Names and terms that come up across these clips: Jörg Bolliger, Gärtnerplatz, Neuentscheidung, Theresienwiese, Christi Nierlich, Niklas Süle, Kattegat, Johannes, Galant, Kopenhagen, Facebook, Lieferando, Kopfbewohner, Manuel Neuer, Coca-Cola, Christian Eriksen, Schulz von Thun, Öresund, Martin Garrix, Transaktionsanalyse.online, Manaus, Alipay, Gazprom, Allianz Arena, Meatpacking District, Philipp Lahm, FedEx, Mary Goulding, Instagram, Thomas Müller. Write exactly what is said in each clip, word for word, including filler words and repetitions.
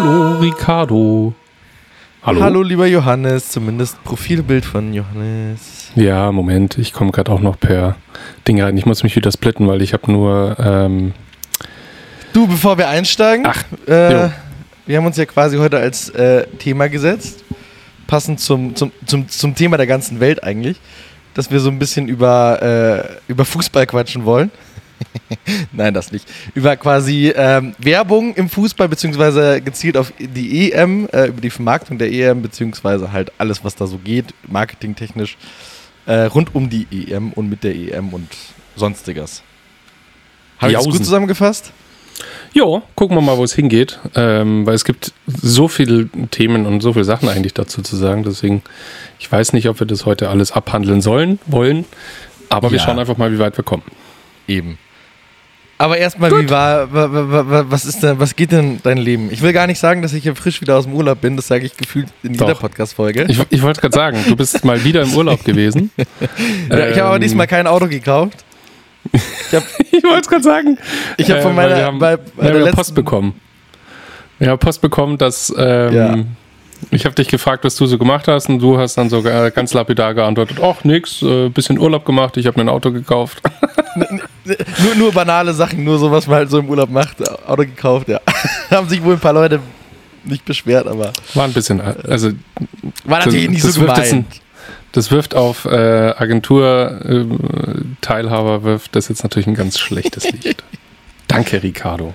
Hallo Ricardo. Hallo. Hallo lieber Johannes, zumindest Profilbild von Johannes. Ja, Moment, ich komme gerade auch noch per Ding rein. Ich muss mich wieder splitten, weil ich habe nur... Ähm du, bevor wir einsteigen, Ach, äh, wir haben uns ja quasi heute als äh, Thema gesetzt, passend zum, zum, zum, zum Thema der ganzen Welt eigentlich, dass wir so ein bisschen über, äh, über Fußball quatschen wollen. Nein, das nicht. Über quasi ähm, Werbung im Fußball, beziehungsweise gezielt auf die E M, äh, über die Vermarktung der E M, beziehungsweise halt alles, was da so geht, marketingtechnisch, äh, rund um die E M und mit der E M und sonstiges. Habe ich das gut zusammengefasst? Jo, gucken wir mal, wo es hingeht, ähm, weil es gibt so viele Themen und so viele Sachen eigentlich dazu zu sagen, deswegen, ich weiß nicht, ob wir das heute alles abhandeln sollen, wollen, aber ja. Wir schauen einfach mal, wie weit wir kommen. Eben. Aber erstmal, wie war, was ist denn, was geht denn dein Leben? Ich will gar nicht sagen, dass ich hier frisch wieder aus dem Urlaub bin, das sage ich gefühlt in Doch. Jeder Podcast-Folge. Ich, ich wollte gerade sagen, du bist mal wieder im Urlaub gewesen. Ja, ähm, ich habe aber diesmal kein Auto gekauft. Ich, ich wollte es gerade sagen. Ich habe von meiner äh, wir haben, bei, bei wir haben letzten Post bekommen. Wir haben Post bekommen, dass ähm, ja. Ich habe dich gefragt, was du so gemacht hast und du hast dann sogar ganz lapidar geantwortet, ach nix, äh, bisschen Urlaub gemacht, ich habe mir ein Auto gekauft. Nur, nur banale Sachen, nur so, was man halt so im Urlaub macht. Auto gekauft, ja. Haben sich wohl ein paar Leute nicht beschwert, aber... War ein bisschen... Also, war natürlich das, nicht das so gemeint. Wirft ein, das wirft auf äh, Agentur-Teilhaber, äh, wirft das jetzt natürlich ein ganz schlechtes Licht. Danke, Ricardo.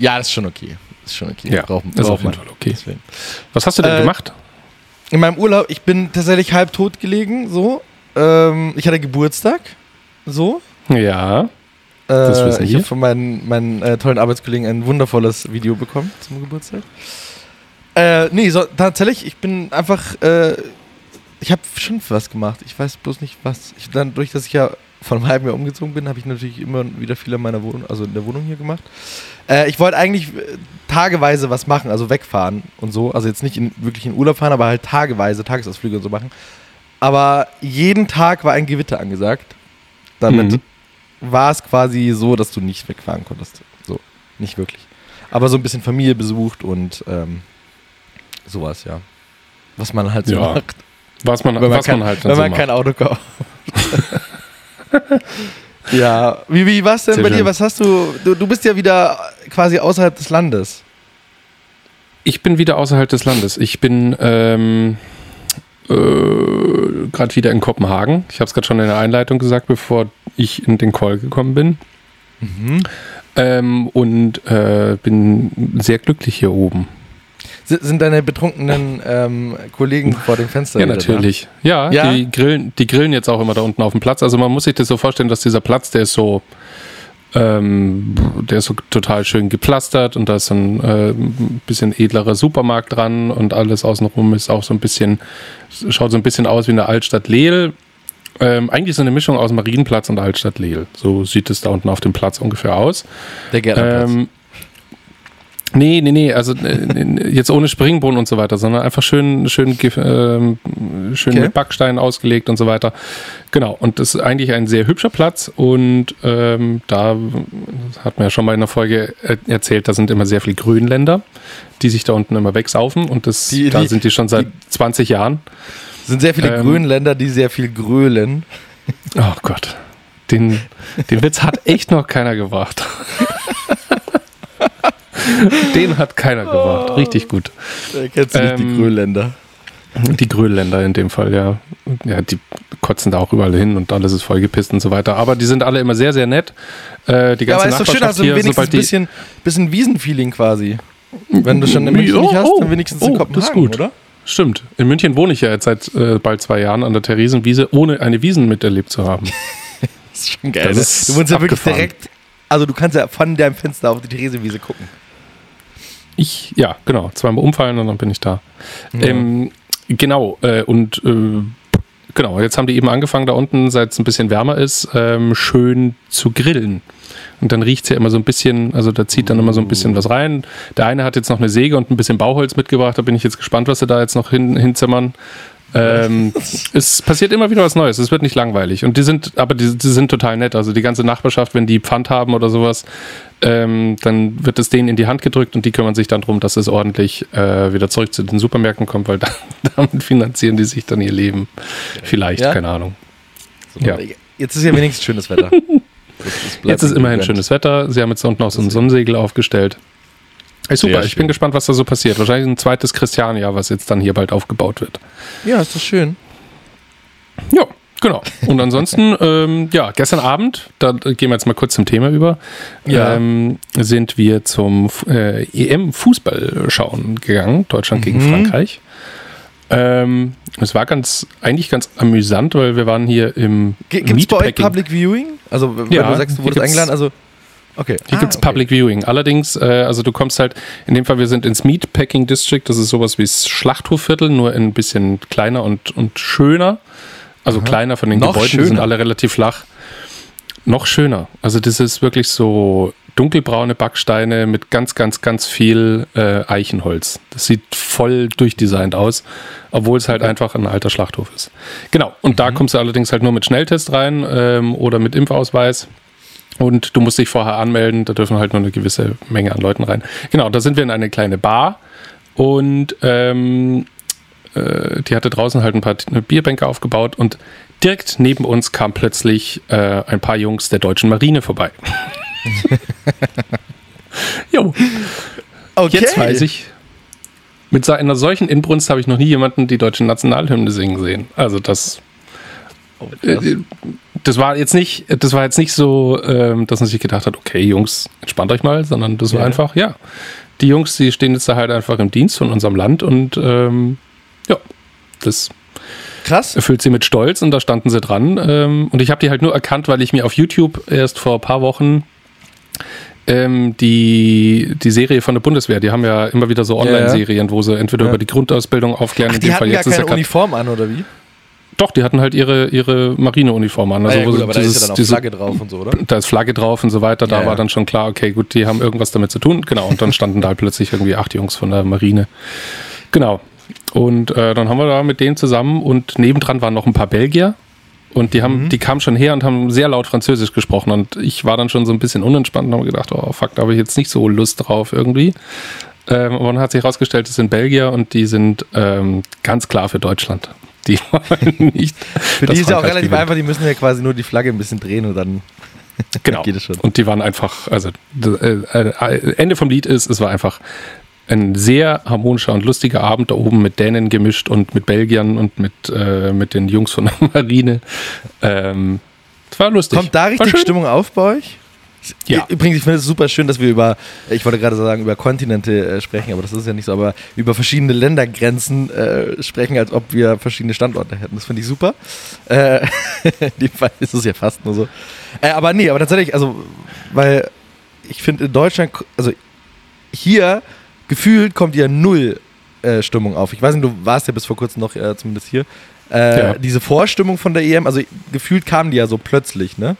Ja, das ist schon okay. Das ist schon okay. Ja, brauchen, das ist auf jeden Fall okay. Deswegen. Was hast du denn äh, gemacht? In meinem Urlaub, ich bin tatsächlich halb tot gelegen, so. Ähm, ich hatte Geburtstag, so. Ja, das wissen äh, ich habe von meinen, meinen äh, tollen Arbeitskollegen ein wundervolles Video bekommen zum Geburtstag. Äh, nee, so, tatsächlich, ich bin einfach, äh, ich habe schon was gemacht, ich weiß bloß nicht was. Ich, dann, durch dass ich ja vor einem halben Jahr umgezogen bin, habe ich natürlich immer wieder viel in meiner Wohnung, also in der Wohnung hier gemacht. Äh, ich wollte eigentlich tageweise was machen, also wegfahren und so, also jetzt nicht in, wirklich in Urlaub fahren, aber halt tageweise, Tagesausflüge und so machen. Aber jeden Tag war ein Gewitter angesagt, damit mhm. war es quasi so, dass du nicht wegfahren konntest. So, nicht wirklich. Aber so ein bisschen Familie besucht und ähm, sowas, ja. Was man halt so ja. macht. Was man, man, was kann, man halt dann so macht. Wenn man kein Auto kauft. Ja, wie, wie war es denn Sehr bei schön. Dir? Was hast du, du? Du bist ja wieder quasi außerhalb des Landes. Ich bin wieder außerhalb des Landes. Ich bin... Ähm Äh, gerade wieder in Kopenhagen. Ich habe es gerade schon in der Einleitung gesagt, bevor ich in den Call gekommen bin. Mhm. Ähm, und äh, bin sehr glücklich hier oben. S- sind deine betrunkenen ähm, Kollegen vor dem Fenster? Ja, natürlich. Ja, ja, die grillen, die grillen jetzt auch immer da unten auf dem Platz. Also man muss sich das so vorstellen, dass dieser Platz, der ist so ähm, der ist so total schön gepflastert und da ist so ein äh, bisschen edlerer Supermarkt dran und alles außenrum ist auch so ein bisschen, schaut so ein bisschen aus wie in der Altstadt Lehl. Ähm, eigentlich so eine Mischung aus Marienplatz und Altstadt Lehl. So sieht es da unten auf dem Platz ungefähr aus. Der Gärtnerplatz. Ähm, nee, nee, nee, also äh, jetzt ohne Springbrunnen und so weiter, sondern einfach schön, schön, äh, schön okay. mit Backsteinen ausgelegt und so weiter. Genau, und das ist eigentlich ein sehr hübscher Platz und ähm, da hat man ja schon mal in der Folge erzählt, da sind immer sehr viele Grönländer, die sich da unten immer wegsaufen und das, die, da die, sind die schon seit die, zwanzig Jahren. Sind sehr viele ähm, Grönländer, die sehr viel grölen. Oh Gott, den, den Witz hat echt noch keiner gebracht. Den hat keiner gebracht. Richtig gut. Da kennst du nicht ähm, die Grönländer. Die Grönländer in dem Fall, ja. Ja, die kotzen da auch überall hin und alles ist vollgepisst und so weiter. Aber die sind alle immer sehr, sehr nett. Äh, die ganze ja, aber ist Nachbarschaft doch schön, also hier, wenigstens ein bisschen, bisschen Wiesenfeeling quasi. Wenn du schon in München oh, nicht hast, dann wenigstens oh, in Kopenhagen, das ist gut. Oder? Stimmt. In München wohne ich ja jetzt seit äh, bald zwei Jahren an der Theresienwiese, ohne eine Wiesen miterlebt zu haben. Das ist schon geil. Ist du wohnst ja wirklich direkt, also du kannst ja von deinem Fenster auf die Theresienwiese gucken. Ich, ja, genau. Zweimal umfallen und dann bin ich da. Ja. Ähm, genau, äh, und äh, genau, jetzt haben die eben angefangen, da unten, seit es ein bisschen wärmer ist, ähm, schön zu grillen. Und dann riecht es ja immer so ein bisschen, also da zieht dann immer so ein bisschen was rein. Der eine hat jetzt noch eine Säge und ein bisschen Bauholz mitgebracht, da bin ich jetzt gespannt, was sie da jetzt noch hin, hinzimmern. Ähm, es passiert immer wieder was Neues, es wird nicht langweilig. Und die sind, aber die, die sind total nett. Also die ganze Nachbarschaft, wenn die Pfand haben oder sowas, ähm, dann wird es denen in die Hand gedrückt und die kümmern sich dann darum, dass es ordentlich äh, wieder zurück zu den Supermärkten kommt, weil da, damit finanzieren die sich dann ihr Leben. Vielleicht, ja? Keine Ahnung. So, ja. Jetzt ist ja wenigstens schönes Wetter. Jetzt, jetzt ist immerhin Trend. Schönes Wetter. Sie haben jetzt unten auch so ein Sonnensegel aufgestellt. Hey, super, ich bin gespannt, was da so passiert. Wahrscheinlich ein zweites Christiania, was jetzt dann hier bald aufgebaut wird. Ja, ist doch schön. Ja, genau. Und ansonsten, ähm, ja, gestern Abend, da gehen wir jetzt mal kurz zum Thema über, ja. ähm, sind wir zum äh, E M-Fußball schauen gegangen, Deutschland mhm. gegen Frankreich. Ähm, es war ganz, eigentlich ganz amüsant, weil wir waren hier im Meatpacking. Gibt es bei euch Public Viewing? Also wenn ja, du sagst, du wurdest eingeladen, also... Okay. Hier ah, gibt es okay. Public Viewing. Allerdings, äh, also du kommst halt, in dem Fall, wir sind ins Meatpacking District, das ist sowas wie das Schlachthofviertel, nur ein bisschen kleiner und, und schöner. Also Aha. kleiner von den Noch Gebäuden, schöner. Die sind alle relativ flach. Noch schöner. Also das ist wirklich so dunkelbraune Backsteine mit ganz, ganz, ganz viel äh, Eichenholz. Das sieht voll durchdesignt aus, obwohl es halt okay. einfach ein alter Schlachthof ist. Genau, und mhm. da kommst du allerdings halt nur mit Schnelltest rein ähm, oder mit Impfausweis. Und du musst dich vorher anmelden, da dürfen halt nur eine gewisse Menge an Leuten rein. Genau, da sind wir in eine kleine Bar und ähm, äh, die hatte draußen halt ein paar Bierbänke aufgebaut und direkt neben uns kamen plötzlich äh, ein paar Jungs der deutschen Marine vorbei. Jo, okay. Jetzt weiß ich, mit einer solchen Inbrunst habe ich noch nie jemanden die deutsche Nationalhymne singen sehen. Also das... Oh, das war jetzt nicht, das war jetzt nicht so, dass man sich gedacht hat, okay, Jungs, entspannt euch mal, sondern das war ja. einfach, ja, die Jungs, die stehen jetzt da halt einfach im Dienst von unserem Land und ähm, ja, das Krass. Erfüllt sie mit Stolz und da standen sie dran ähm, und ich habe die halt nur erkannt, weil ich mir auf YouTube erst vor ein paar Wochen ähm, die, die Serie von der Bundeswehr, die haben ja immer wieder so Online-Serien, wo sie entweder ja. über die Grundausbildung aufklären. Ach, die in dem Fall jetzt gar keine ist ja Uniform an, oder wie? Doch, die hatten halt ihre, ihre Marineuniform an. Also ja, gut, aber dieses, da ist ja dann auch diese, Flagge drauf und so, oder? Da ist Flagge drauf und so weiter. Da ja, war ja. dann schon klar, okay, gut, die haben irgendwas damit zu tun. Genau, und dann standen da halt plötzlich irgendwie acht Jungs von der Marine. Genau. Und äh, dann haben wir da mit denen zusammen und nebendran waren noch ein paar Belgier. Und die, haben, mhm. die kamen schon her und haben sehr laut Französisch gesprochen. Und ich war dann schon so ein bisschen unentspannt und habe gedacht, oh fuck, da habe ich jetzt nicht so Lust drauf irgendwie. Ähm, und dann hat sich herausgestellt, das sind Belgier und die sind ähm, ganz klar für Deutschland. Die wollen nicht. Für die ist Frankreich ja auch relativ gewinnt. Einfach, die müssen ja quasi nur die Flagge ein bisschen drehen und dann genau. geht es schon. Und die waren einfach, also äh, Ende vom Lied ist, es war einfach ein sehr harmonischer und lustiger Abend da oben mit Dänen gemischt und mit Belgiern und mit, äh, mit den Jungs von der Marine. Es ähm, war lustig. Kommt da richtig Stimmung auf bei euch? Ja. Übrigens, ich finde es super schön, dass wir über, ich wollte gerade sagen, über Kontinente äh, sprechen, aber das ist ja nicht so, aber über verschiedene Ländergrenzen äh, sprechen, als ob wir verschiedene Standorte hätten. Das finde ich super. Äh, in dem Fall ist es ja fast nur so. Äh, aber nee, aber tatsächlich, also, weil ich finde in Deutschland, also hier gefühlt kommt ja null äh, Stimmung auf. Ich weiß nicht, du warst ja bis vor kurzem noch äh, zumindest hier. Äh, ja. Diese Vorstimmung von der E M, also gefühlt kamen die ja so plötzlich, ne?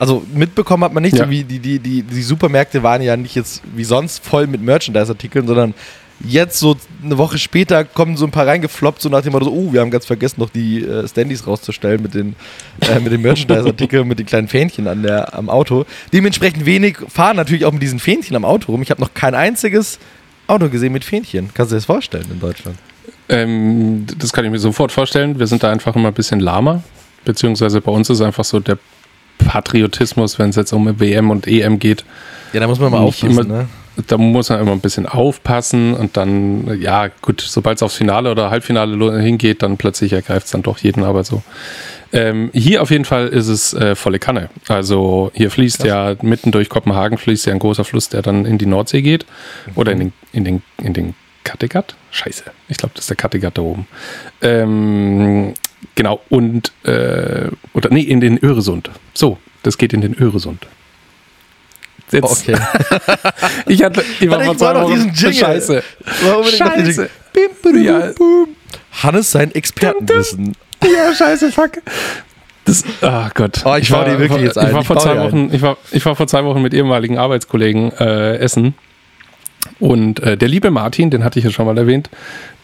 Also mitbekommen hat man nicht, ja. so wie die, die, die, die Supermärkte waren ja nicht jetzt wie sonst voll mit Merchandise-Artikeln, sondern jetzt so eine Woche später kommen so ein paar reingefloppt, so nach dem Motto, so, oh, wir haben ganz vergessen, noch die äh, Standys rauszustellen mit den, äh, mit den Merchandise-Artikeln, mit den kleinen Fähnchen an der, am Auto. Dementsprechend wenig fahren natürlich auch mit diesen Fähnchen am Auto rum. Ich habe noch kein einziges Auto gesehen mit Fähnchen. Kannst du dir das vorstellen in Deutschland? Ähm, das kann ich mir sofort vorstellen. Wir sind da einfach immer ein bisschen lahmer, beziehungsweise bei uns ist einfach so der Patriotismus, wenn es jetzt um W M und E M geht. Ja, da muss man mal aufpassen, immer, ne? Da muss man immer ein bisschen aufpassen und dann, ja gut, sobald es aufs Finale oder Halbfinale hingeht, dann plötzlich ergreift es dann doch jeden, aber so. Ähm, hier auf jeden Fall ist es äh, volle Kanne. Also hier fließt Klasse. Ja, mitten durch Kopenhagen fließt ja ein großer Fluss, der dann in die Nordsee geht oder in den, in den, in den Kattegat? Scheiße, ich glaube, das ist der Kattegat da oben. Ähm, Genau, und, äh, oder, nee, in den Öresund. So, das geht in den Öresund. Jetzt. Okay. ich hatte, ich war mal noch diesen Jingle. Scheiße. Warum Scheiße. Jingle? Ja. Hannes, sein Expertenwissen. Ja, scheiße, fuck. Das, oh Gott. Oh, ich, ich war dir wirklich jetzt ein. Ich war, vor zwei Wochen, ich, war, ich war vor zwei Wochen mit ehemaligen Arbeitskollegen äh, essen. Und äh, der liebe Martin, den hatte ich ja schon mal erwähnt,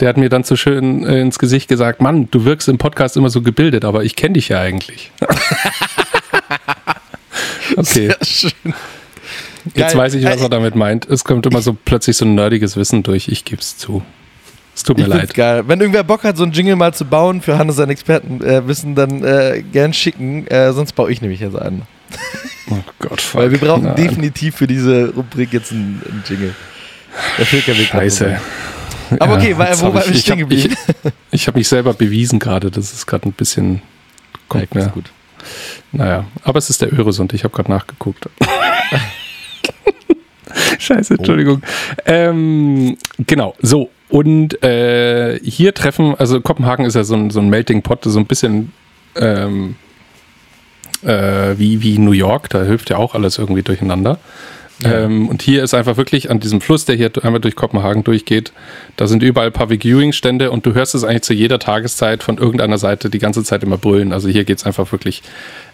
der hat mir dann so schön äh, ins Gesicht gesagt, Mann, du wirkst im Podcast immer so gebildet, aber ich kenne dich ja eigentlich. Okay. Sehr schön. Jetzt weiß ich, was er damit meint. Es kommt immer so plötzlich so ein nerdiges Wissen durch. Ich geb's zu. Es tut mir ich leid. Geil. Wenn irgendwer Bock hat, so einen Jingle mal zu bauen für Hannes sein Expertenwissen, äh, dann äh, gern schicken. Äh, sonst baue ich nämlich jetzt einen. Oh Gott, fuck. Weil wir brauchen Nein. definitiv für diese Rubrik jetzt einen, einen Jingle. Der Scheiße. Aber okay, ja, war, wo war ich stehen geblieben? Ich, ich habe mich selber bewiesen gerade. Das ist gerade ein bisschen... Kommt mir gut. Naja, aber es ist der Öresund. Ich habe gerade nachgeguckt. Scheiße, Entschuldigung. Oh. Ähm, genau, so. Und äh, hier treffen, also Kopenhagen ist ja so ein, so ein Melting Pot, so ein bisschen ähm, äh, wie, wie New York, da hilft ja auch alles irgendwie durcheinander. Ja. Ähm, und hier ist einfach wirklich an diesem Fluss, der hier einmal durch Kopenhagen durchgeht, da sind überall Pavillonstände und du hörst es eigentlich zu jeder Tageszeit von irgendeiner Seite die ganze Zeit immer brüllen. Also hier geht es einfach wirklich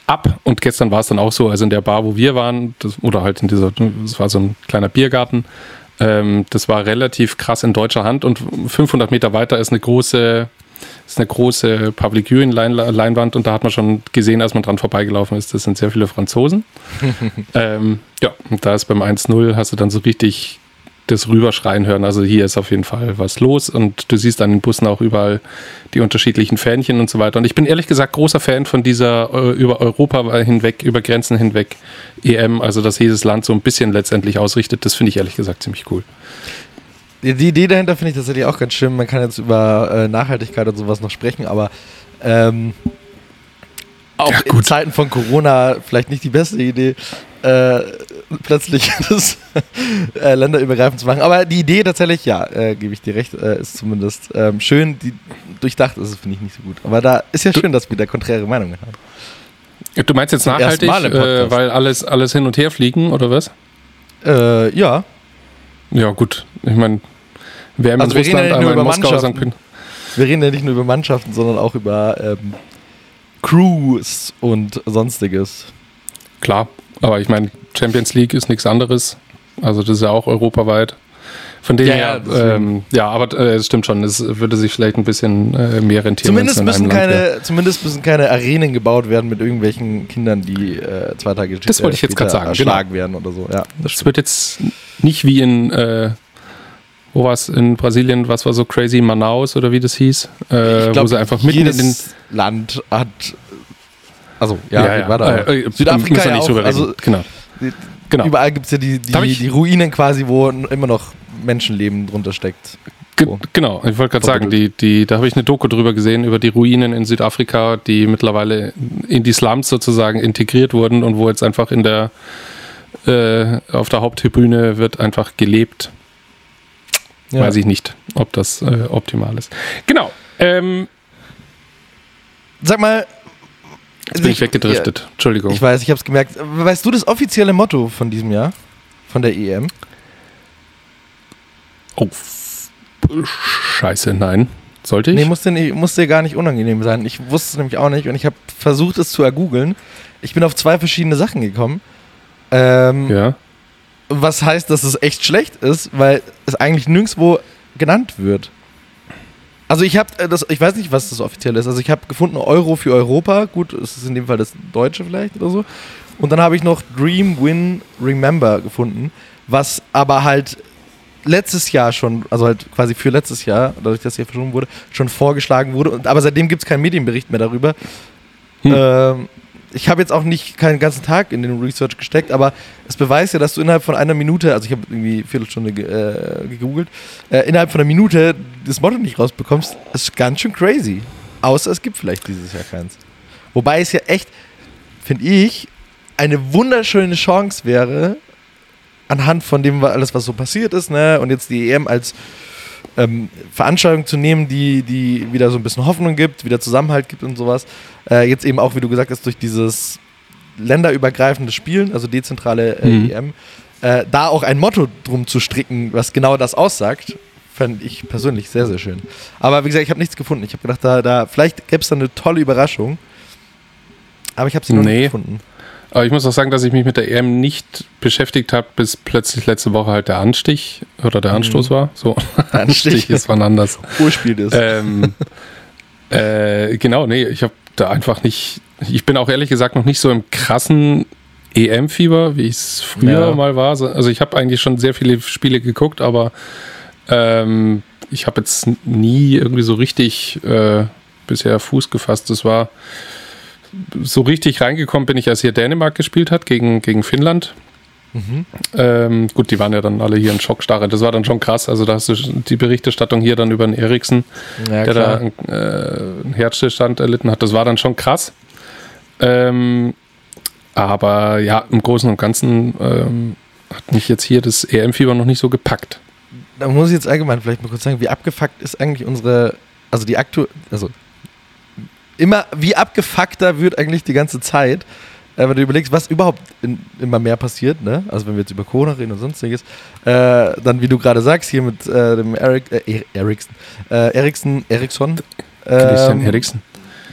ab. Und gestern war es dann auch so, also in der Bar, wo wir waren, das, oder halt in dieser, das war so ein kleiner Biergarten, ähm, das war relativ krass in deutscher Hand und fünfhundert Meter weiter ist eine große... Das ist eine große Public Viewing Leinwand und da hat man schon gesehen, als man dran vorbeigelaufen ist, das sind sehr viele Franzosen. ähm, ja, und da ist beim eins null hast du dann so richtig das Rüberschreien hören. Also hier ist auf jeden Fall was los und du siehst an den Bussen auch überall die unterschiedlichen Fähnchen und so weiter. Und ich bin ehrlich gesagt großer Fan von dieser äh, über Europa hinweg, über Grenzen hinweg E M, also dass jedes Land so ein bisschen letztendlich ausrichtet. Das finde ich ehrlich gesagt ziemlich cool. Die Idee dahinter finde ich tatsächlich auch ganz schön. Man kann jetzt über äh, Nachhaltigkeit und sowas noch sprechen, aber ähm, auch ja, in Zeiten von Corona vielleicht nicht die beste Idee, äh, plötzlich das äh, länderübergreifend zu machen. Aber die Idee tatsächlich, ja, äh, gebe ich dir recht, äh, ist zumindest ähm, schön. Die, durchdacht ist es, finde ich, nicht so gut. Aber da ist ja schön, dass wir da konträre Meinungen haben. Du meinst jetzt nachhaltig, äh, weil alles, alles hin und her fliegen, oder was? Äh, ja. Ja, gut. Ich meine, wer mit also Russland einmal in Moskau sagen können. Wir reden ja nicht nur über Mannschaften, sondern auch über ähm, Crews und Sonstiges. Klar, aber ich meine, Champions League ist nichts anderes. Also, das ist ja auch europaweit. Von dem ja, her, ja, ähm, ja, aber es äh, stimmt schon, es würde sich vielleicht ein bisschen äh, mehr rentieren. Zumindest müssen, keine, zumindest müssen keine Arenen gebaut werden mit irgendwelchen Kindern, die äh, zwei Tage später, das wollte ich jetzt gerade sagen, erschlagen genau. werden oder so. Ja, das, das wird jetzt nicht wie in, äh, wo war es in Brasilien, was war so crazy, Manaus oder wie das hieß? Äh, ich glaub, wo sie einfach mitten in den Land hat, also ja, ja, ja. War da äh, äh, Südafrika ja nicht auch, also, genau. Genau. Überall gibt es ja die, die, die Ruinen quasi, wo immer noch Menschenleben drunter steckt. Ge- so. Genau, ich wollte gerade sagen, die, die, da habe ich eine Doku drüber gesehen, über die Ruinen in Südafrika, die mittlerweile in die Slums sozusagen integriert wurden und wo jetzt einfach in der äh, auf der Haupttribüne wird einfach gelebt. Ja. Weiß ich nicht, ob das äh, optimal ist. Genau. Ähm, Sag mal, jetzt bin ich weggedriftet. Entschuldigung. Ich weiß, ich habe es gemerkt. Weißt du das offizielle Motto von diesem Jahr? Von der E M? Oh, scheiße, nein. Sollte ich? Nee, muss dir, nicht, muss dir gar nicht unangenehm sein. Ich wusste es nämlich auch nicht und ich habe versucht, es zu ergoogeln. Ich bin auf zwei verschiedene Sachen gekommen. Ähm, ja. Was heißt, dass es echt schlecht ist, weil es eigentlich nirgendwo genannt wird. Also ich habe das, ich weiß nicht, was das offiziell ist. Also ich habe gefunden Euro für Europa. Gut, es ist in dem Fall das Deutsche vielleicht oder so. Und dann habe ich noch Dream, Win, Remember gefunden, was aber halt letztes Jahr schon, also halt quasi für letztes Jahr, dadurch, dass hier verschoben wurde, schon vorgeschlagen wurde. Und, aber seitdem gibt es keinen Medienbericht mehr darüber. Hm. Ähm, ich habe jetzt auch nicht keinen ganzen Tag in den Research gesteckt, aber es beweist ja, dass du innerhalb von einer Minute, also ich habe irgendwie eine Viertelstunde ge- äh, gegoogelt, äh, innerhalb von einer Minute das Motto nicht rausbekommst, ist ganz schön crazy. Außer es gibt vielleicht dieses Jahr keins. Wobei es ja echt, finde ich, eine wunderschöne Chance wäre, anhand von dem alles, was so passiert ist, ne, und jetzt die E M als ähm, Veranstaltung zu nehmen, die, die wieder so ein bisschen Hoffnung gibt, wieder Zusammenhalt gibt und sowas. Äh, jetzt eben auch, wie du gesagt hast, durch dieses länderübergreifende Spielen, also dezentrale äh, mhm. E M, äh, da auch ein Motto drum zu stricken, was genau das aussagt, fände ich persönlich sehr, sehr schön. Aber wie gesagt, ich habe nichts gefunden. Ich habe gedacht, da, da vielleicht gäbe es da eine tolle Überraschung, aber ich habe sie noch nee. nicht gefunden. Aber ich muss auch sagen, dass ich mich mit der E M nicht beschäftigt habe, bis plötzlich letzte Woche halt der Anstich oder der Anstoß mhm. war. So, der Anstich. Anstich ist wann anders. Urspiel ist. Ähm, äh, genau, nee, ich habe da einfach nicht, ich bin auch ehrlich gesagt noch nicht so im krassen E M-Fieber, wie ich es früher ja. mal war. Also ich habe eigentlich schon sehr viele Spiele geguckt, aber ähm, ich habe jetzt nie irgendwie so richtig äh, bisher Fuß gefasst. Das war so richtig reingekommen bin ich, als hier Dänemark gespielt hat gegen, gegen Finnland. Mhm. Ähm, gut, die waren ja dann alle hier in Schockstarre. Das war dann schon krass. Also da hast du die Berichterstattung hier dann über den Eriksen, ja, der klar. da äh, einen Herzstillstand erlitten hat. Das war dann schon krass. Ähm, aber ja, im Großen und Ganzen ähm, hat mich jetzt hier das E M-Fieber noch nicht so gepackt. Da muss ich jetzt allgemein vielleicht mal kurz sagen, wie abgefuckt ist eigentlich unsere, also die aktuelle, also immer, wie abgefuckter wird eigentlich die ganze Zeit, wenn du überlegst, was überhaupt in, immer mehr passiert, ne? Also wenn wir jetzt über Corona reden und sonstiges, äh, dann wie du gerade sagst, hier mit äh, dem Eric, äh, Eriksen, äh, Eriksen, Eriksen, äh, Christian Eriksen,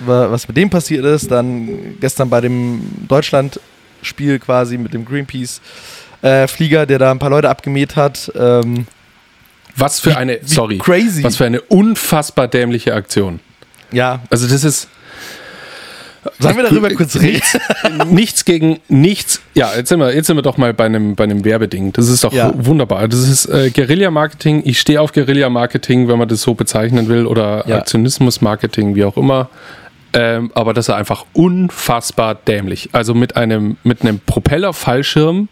was mit dem passiert ist, dann gestern bei dem Deutschland-Spiel quasi mit dem Greenpeace-Flieger, äh, der da ein paar Leute abgemäht hat. Ähm, was für wie, eine, wie sorry, crazy. Was für eine unfassbar dämliche Aktion. Ja. Also das ist... Sollen wir darüber kurz reden? Nichts, nichts gegen nichts. Ja, jetzt sind wir, jetzt sind wir doch mal bei einem, bei einem Werbeding. Das ist doch ja. wunderbar. Das ist äh, Guerilla-Marketing. Ich stehe auf Guerilla-Marketing, wenn man das so bezeichnen will, oder ja. Aktionismus-Marketing, wie auch immer. Ähm, aber das ist einfach unfassbar dämlich. Also mit einem, mit einem Propeller-Fallschirm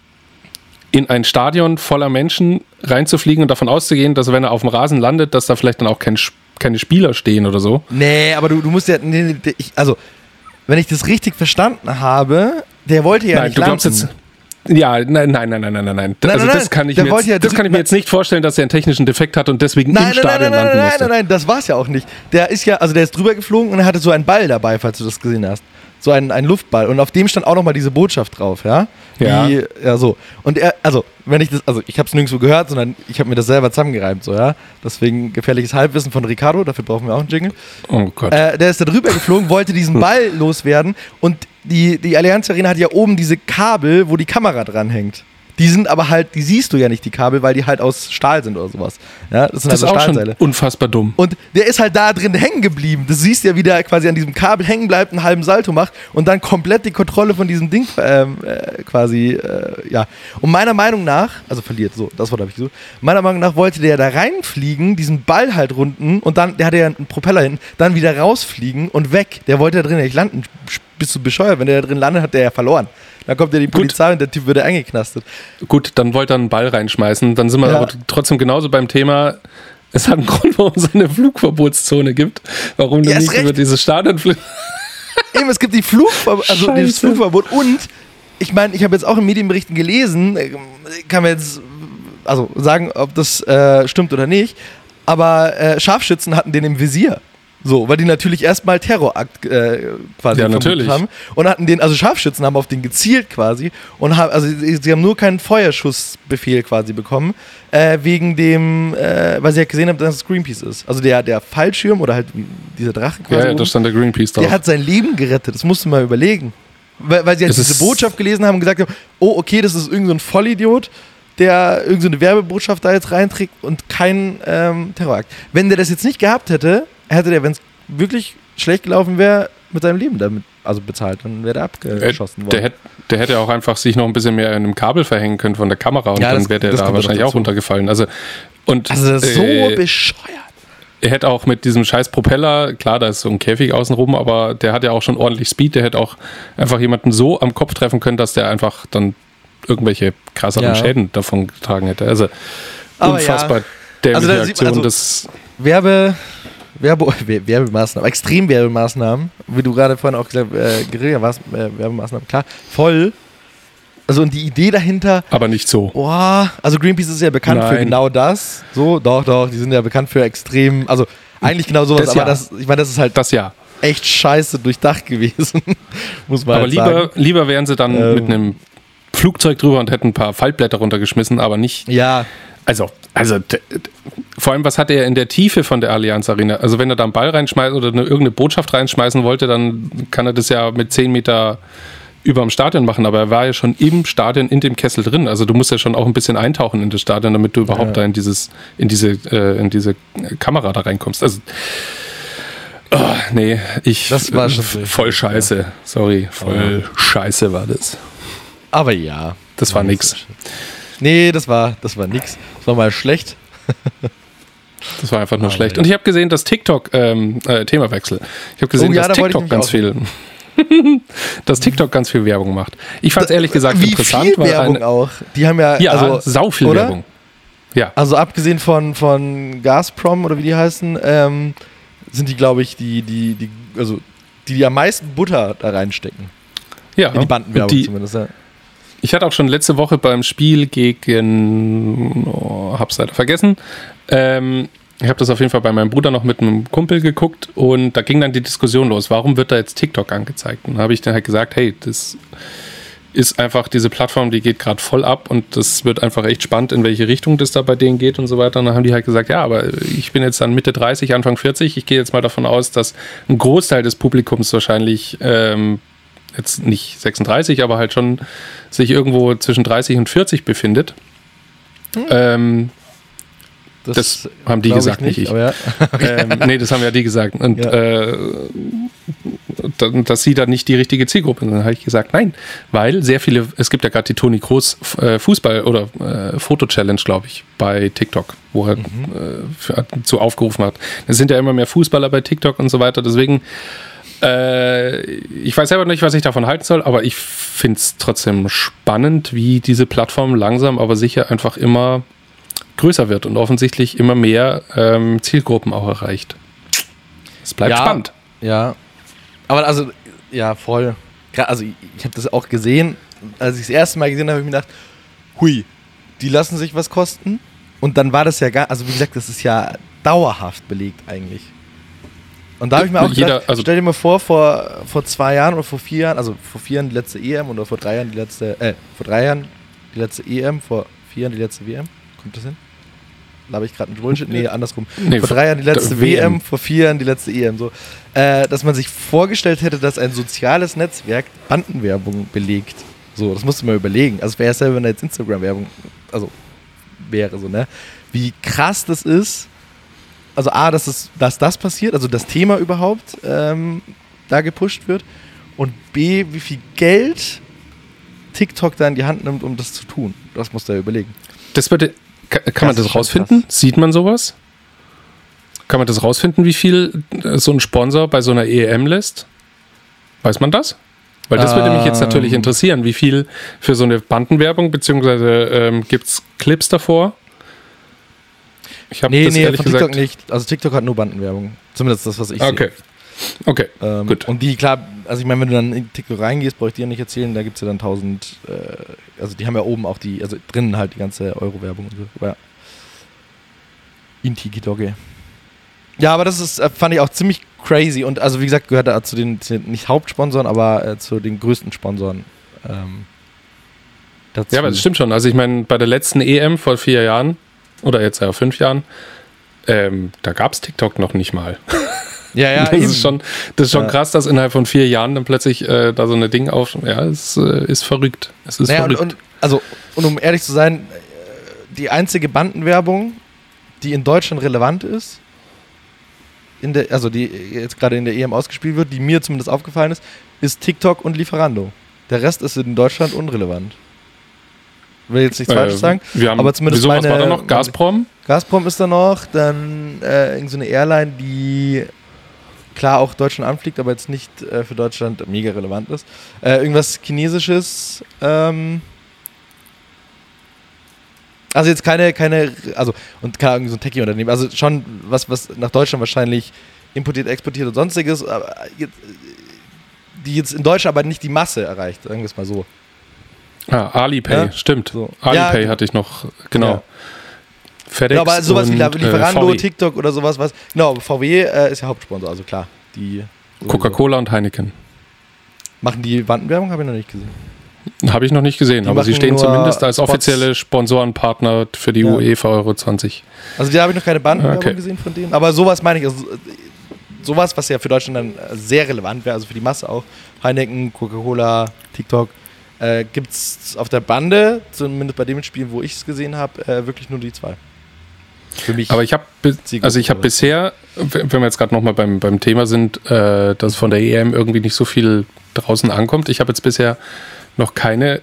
in ein Stadion voller Menschen reinzufliegen und davon auszugehen, dass wenn er auf dem Rasen landet, dass da vielleicht dann auch kein, keine Spieler stehen oder so. Nee, aber du, du musst ja... Nee, nee, ich, also... Wenn ich das richtig verstanden habe, der wollte ja nein, nicht du landen. Jetzt, ja, nein, nein, nein, nein, nein, nein, nein. Also nein, das kann ich, mir jetzt, ja, das kann ich mir jetzt nicht vorstellen, dass er einen technischen Defekt hat und deswegen nein, im nein, Stadion nein, nein, landen nein, musste. Nein, nein, nein, das war's ja auch nicht. Der ist ja, also der ist drüber geflogen und er hatte so einen Ball dabei, falls du das gesehen hast. So einen, einen Luftball. Und auf dem stand auch nochmal diese Botschaft drauf, ja? Ja. Die, ja, so. Und er, also, wenn ich das, also ich hab's nirgendwo gehört, sondern ich habe mir das selber zusammengereimt, so, ja? Deswegen gefährliches Halbwissen von Ricardo, dafür brauchen wir auch einen Jingle. Oh Gott. Äh, der ist da drüber geflogen, wollte diesen Ball loswerden und die, die Allianz Arena hat ja oben diese Kabel, wo die Kamera dranhängt. Die sind aber halt, die siehst du ja nicht, die Kabel, weil die halt aus Stahl sind oder sowas. Ja, das sind das also ist auch schon unfassbar dumm. Und der ist halt da drin hängen geblieben. Das siehst du ja, wie der quasi an diesem Kabel hängen bleibt, einen halben Salto macht und dann komplett die Kontrolle von diesem Ding äh, quasi, äh, ja. Und meiner Meinung nach, also verliert, so, das Wort habe ich gesucht, meiner Meinung nach wollte der da reinfliegen, diesen Ball halt runden und dann, der hatte ja einen Propeller hinten, dann wieder rausfliegen und weg. Der wollte da drin nicht landen. Bist du bescheuert? Wenn der da drin landet, hat der ja verloren. Dann kommt ja die Polizei Gut. und der Typ wird eingeknastet. Gut, dann wollte er einen Ball reinschmeißen. Dann sind wir ja. aber trotzdem genauso beim Thema. Es hat einen Grund, warum es eine Flugverbotszone gibt. Warum ja, du nicht recht. über dieses Stadion fliegst. Eben, es gibt die Flugver- also dieses Flugverbot. Und ich meine, ich habe jetzt auch in Medienberichten gelesen, kann man jetzt also sagen, ob das äh, stimmt oder nicht, aber äh, Scharfschützen hatten den im Visier. So, weil die natürlich erstmal Terrorakt äh, quasi ja, vermutet haben und hatten den, also Scharfschützen haben auf den gezielt quasi und haben, also sie haben nur keinen Feuerschussbefehl quasi bekommen, äh, wegen dem, äh, weil sie ja gesehen haben, dass es Greenpeace ist. Also der, der Fallschirm oder halt dieser Drache quasi. Ja, ja, da stand der Greenpeace drauf. Der hat sein Leben gerettet, das musst du mal überlegen. Weil, weil sie halt das diese Botschaft gelesen haben und gesagt haben, oh okay, das ist irgend so ein Vollidiot, der irgend so eine Werbebotschaft da jetzt reinträgt und kein ähm, Terrorakt. Wenn der das jetzt nicht gehabt hätte, hätte der, wenn es wirklich schlecht gelaufen wäre, mit seinem Leben damit also bezahlt, dann wäre der abgeschossen worden. Der, hätt, der hätte auch einfach sich noch ein bisschen mehr in einem Kabel verhängen können von der Kamera und ja, dann wäre der da wahrscheinlich auch runtergefallen. Also, und, also das ist so äh, bescheuert. Er hätte auch mit diesem scheiß Propeller, klar, da ist so ein Käfig außenrum, aber der hat ja auch schon ordentlich Speed, der hätte auch einfach jemanden so am Kopf treffen können, dass der einfach dann irgendwelche krasseren ja. Schäden davon getragen hätte. Also aber unfassbar ja. dämliche also Aktion. Man, also das Werbe... Werbe- Werbemaßnahmen, Extremwerbemaßnahmen, wie du gerade vorhin auch gesagt hast, äh, Guerilla-Werbemaßnahmen, klar, voll. Also und die Idee dahinter... Aber nicht so. Boah, also Greenpeace ist ja bekannt Nein. für genau das. So, doch, doch, die sind ja bekannt für extrem... Also eigentlich genau sowas, das aber ja. das, ich meine, das ist halt das ja. echt scheiße durchdacht gewesen, muss man aber halt lieber, sagen. Aber lieber wären sie dann ähm. mit einem Flugzeug drüber und hätten ein paar Faltblätter runtergeschmissen, aber nicht... Ja. Also, also d- d- vor allem, was hat er in der Tiefe von der Allianz Arena? Also wenn er da einen Ball reinschmeißt oder eine, irgendeine Botschaft reinschmeißen wollte, dann kann er das ja mit zehn Meter über dem Stadion machen. Aber er war ja schon im Stadion, in dem Kessel drin. Also du musst ja schon auch ein bisschen eintauchen in das Stadion, damit du überhaupt ja. da in dieses, in diese, äh, in diese Kamera da reinkommst. Also oh, nee, ich... Das war schon f- voll scheiße. Ja. Sorry, voll ja. scheiße war das. Aber ja. Das war nix. Nee, das war, das war nix. Das war mal schlecht. Das war einfach nur aber schlecht. Ja. Und ich habe gesehen, dass TikTok, ähm, äh, Themawechsel, ich habe gesehen, oh, ja, dass da TikTok ganz viel, dass TikTok ganz viel Werbung macht. Ich fand es ehrlich gesagt wie interessant. Viel Werbung eine, auch. Die haben ja, ja also, sau viel oder? Werbung. Ja. Also abgesehen von, von Gazprom oder wie die heißen, ähm, sind die, glaube ich, die, die, die, also die, die am meisten Butter da reinstecken. Ja. In die Bandenwerbung die, zumindest, ja. Ich hatte auch schon letzte Woche beim Spiel gegen, oh, hab's leider vergessen, ähm, ich habe das auf jeden Fall bei meinem Bruder noch mit einem Kumpel geguckt und da ging dann die Diskussion los, warum wird da jetzt TikTok angezeigt? Und da habe ich dann halt gesagt, hey, das ist einfach diese Plattform, die geht gerade voll ab und das wird einfach echt spannend, in welche Richtung das da bei denen geht und so weiter. Und dann haben die halt gesagt, ja, aber ich bin jetzt dann Mitte dreißig, Anfang vierzig, ich gehe jetzt mal davon aus, dass ein Großteil des Publikums wahrscheinlich ähm, jetzt nicht sechsunddreißig, aber halt schon sich irgendwo zwischen dreißig und vierzig befindet. Hm. Ähm, das, das haben die gesagt, ich nicht, nicht ich. Ja. ähm, nee, das haben ja die gesagt. Und ja. äh, dass sie da nicht die richtige Zielgruppe sind. Dann habe ich gesagt, nein, weil sehr viele, es gibt ja gerade die Toni Kroos Fußball- oder äh, Foto-Challenge, glaube ich, bei TikTok, wo er mhm. äh, für, zu aufgerufen hat. Es sind ja immer mehr Fußballer bei TikTok und so weiter, deswegen ich weiß selber nicht, was ich davon halten soll, aber ich finde es trotzdem spannend, wie diese Plattform langsam, aber sicher einfach immer größer wird und offensichtlich immer mehr ähm, Zielgruppen auch erreicht. Es bleibt ja, spannend. Ja, aber also, ja, voll. Also ich habe das auch gesehen, als ich das erste Mal gesehen habe, habe ich mir gedacht, hui, die lassen sich was kosten und dann war das ja gar, also wie gesagt, das ist ja dauerhaft belegt eigentlich. Und da habe ich mir auch gedacht, Jeder, also stell dir mal vor, vor, vor zwei Jahren oder vor vier Jahren, also vor vier Jahren die letzte E M oder vor drei Jahren die letzte, äh, vor drei Jahren die letzte E M, vor vier Jahren die letzte W M. Kommt das hin? Da habe ich gerade einen Bullshit? Nee, andersrum. Nee, vor drei Jahren die letzte W M, vor vier Jahren die letzte E M. So, äh, dass man sich vorgestellt hätte, dass ein soziales Netzwerk Bandenwerbung belegt. So, das musst du mal überlegen. Also wäre es ja, wenn da jetzt Instagram-Werbung also wäre, so, ne? Wie krass das ist. Also A, dass das, dass das passiert, also das Thema überhaupt ähm, da gepusht wird und B, wie viel Geld TikTok da in die Hand nimmt, um das zu tun. Das musst du ja überlegen. Das würde, kann kann man das rausfinden? Krass. Sieht man sowas? Kann man das rausfinden, wie viel so ein Sponsor bei so einer E M lässt? Weiß man das? Weil das würde mich jetzt natürlich interessieren, wie viel für so eine Bandenwerbung, beziehungsweise ähm, gibt es Clips davor? Ich habe nee, das nee, ehrlich von TikTok gesagt nicht. Also TikTok hat nur Bandenwerbung. Zumindest das, was ich okay. sehe. Okay, ähm, gut. Und die, klar, also ich meine, wenn du dann in TikTok reingehst, brauche ich dir nicht erzählen, da gibt es ja dann tausend, äh, also die haben ja oben auch die, also drinnen halt die ganze Euro-Werbung und so. Aber ja. Inti-Gidogge. Ja, aber das ist, fand ich auch ziemlich crazy. Und also wie gesagt, gehört da zu den, zu den nicht Hauptsponsoren, aber äh, zu den größten Sponsoren. Ähm, dazu. Ja, aber das stimmt schon. Also ich meine, bei der letzten E M vor vier Jahren, oder jetzt ja fünf Jahren, ähm, da gab es TikTok noch nicht mal. Ja, ja, das eben. Ist schon, das ist schon ja. krass, dass innerhalb von vier Jahren dann plötzlich äh, da so eine Ding auf. Ja, es äh, ist verrückt. Es ist naja, verrückt. Und, und, also, und um ehrlich zu sein, die einzige Bandenwerbung, die in Deutschland relevant ist, in der, also die jetzt gerade in der E M ausgespielt wird, die mir zumindest aufgefallen ist, ist TikTok und Lieferando. Der Rest ist in Deutschland unrelevant. Will jetzt nichts äh, Falsches sagen. Wir haben, aber zumindest wieso, meine, was war da noch? Gazprom? Gazprom ist da noch. Dann äh, irgendeine so Airline, die klar auch Deutschland anfliegt, aber jetzt nicht äh, für Deutschland mega relevant ist. Äh, irgendwas Chinesisches. Ähm also jetzt keine, keine, also und klar, irgendwie so ein Techie-Unternehmen. Also schon was, was nach Deutschland wahrscheinlich importiert, exportiert und sonstiges, aber jetzt, die jetzt in Deutschland aber nicht die Masse erreicht, sagen wir es mal so. Ah, Alipay, ja? Stimmt. So. Alipay ja, hatte ich noch, genau. Ja. FedEx. Ja, aber sowas und, wie Lieferando, äh, TikTok oder sowas, was. Genau, V W äh, ist ja Hauptsponsor, also klar. Die Coca-Cola und Heineken. Machen die Bandenwerbung? Habe ich noch nicht gesehen. Habe ich noch nicht gesehen, die aber sie stehen zumindest als Spots. Offizielle Sponsorenpartner für die ja. UEFA Euro zwanzig. Also da habe ich noch keine Bandenwerbung okay. gesehen von denen. Aber sowas meine ich, also sowas, was ja für Deutschland dann sehr relevant wäre, also für die Masse auch. Heineken, Coca-Cola, TikTok. Äh, gibt es auf der Bande, zumindest bei dem Spiel, wo ich es gesehen habe, äh, wirklich nur die zwei. Für mich. Aber ich habe be- also ich habe bisher, wenn wir jetzt gerade nochmal beim, beim Thema sind, äh, dass von der E M irgendwie nicht so viel draußen ankommt. Ich habe jetzt bisher noch keine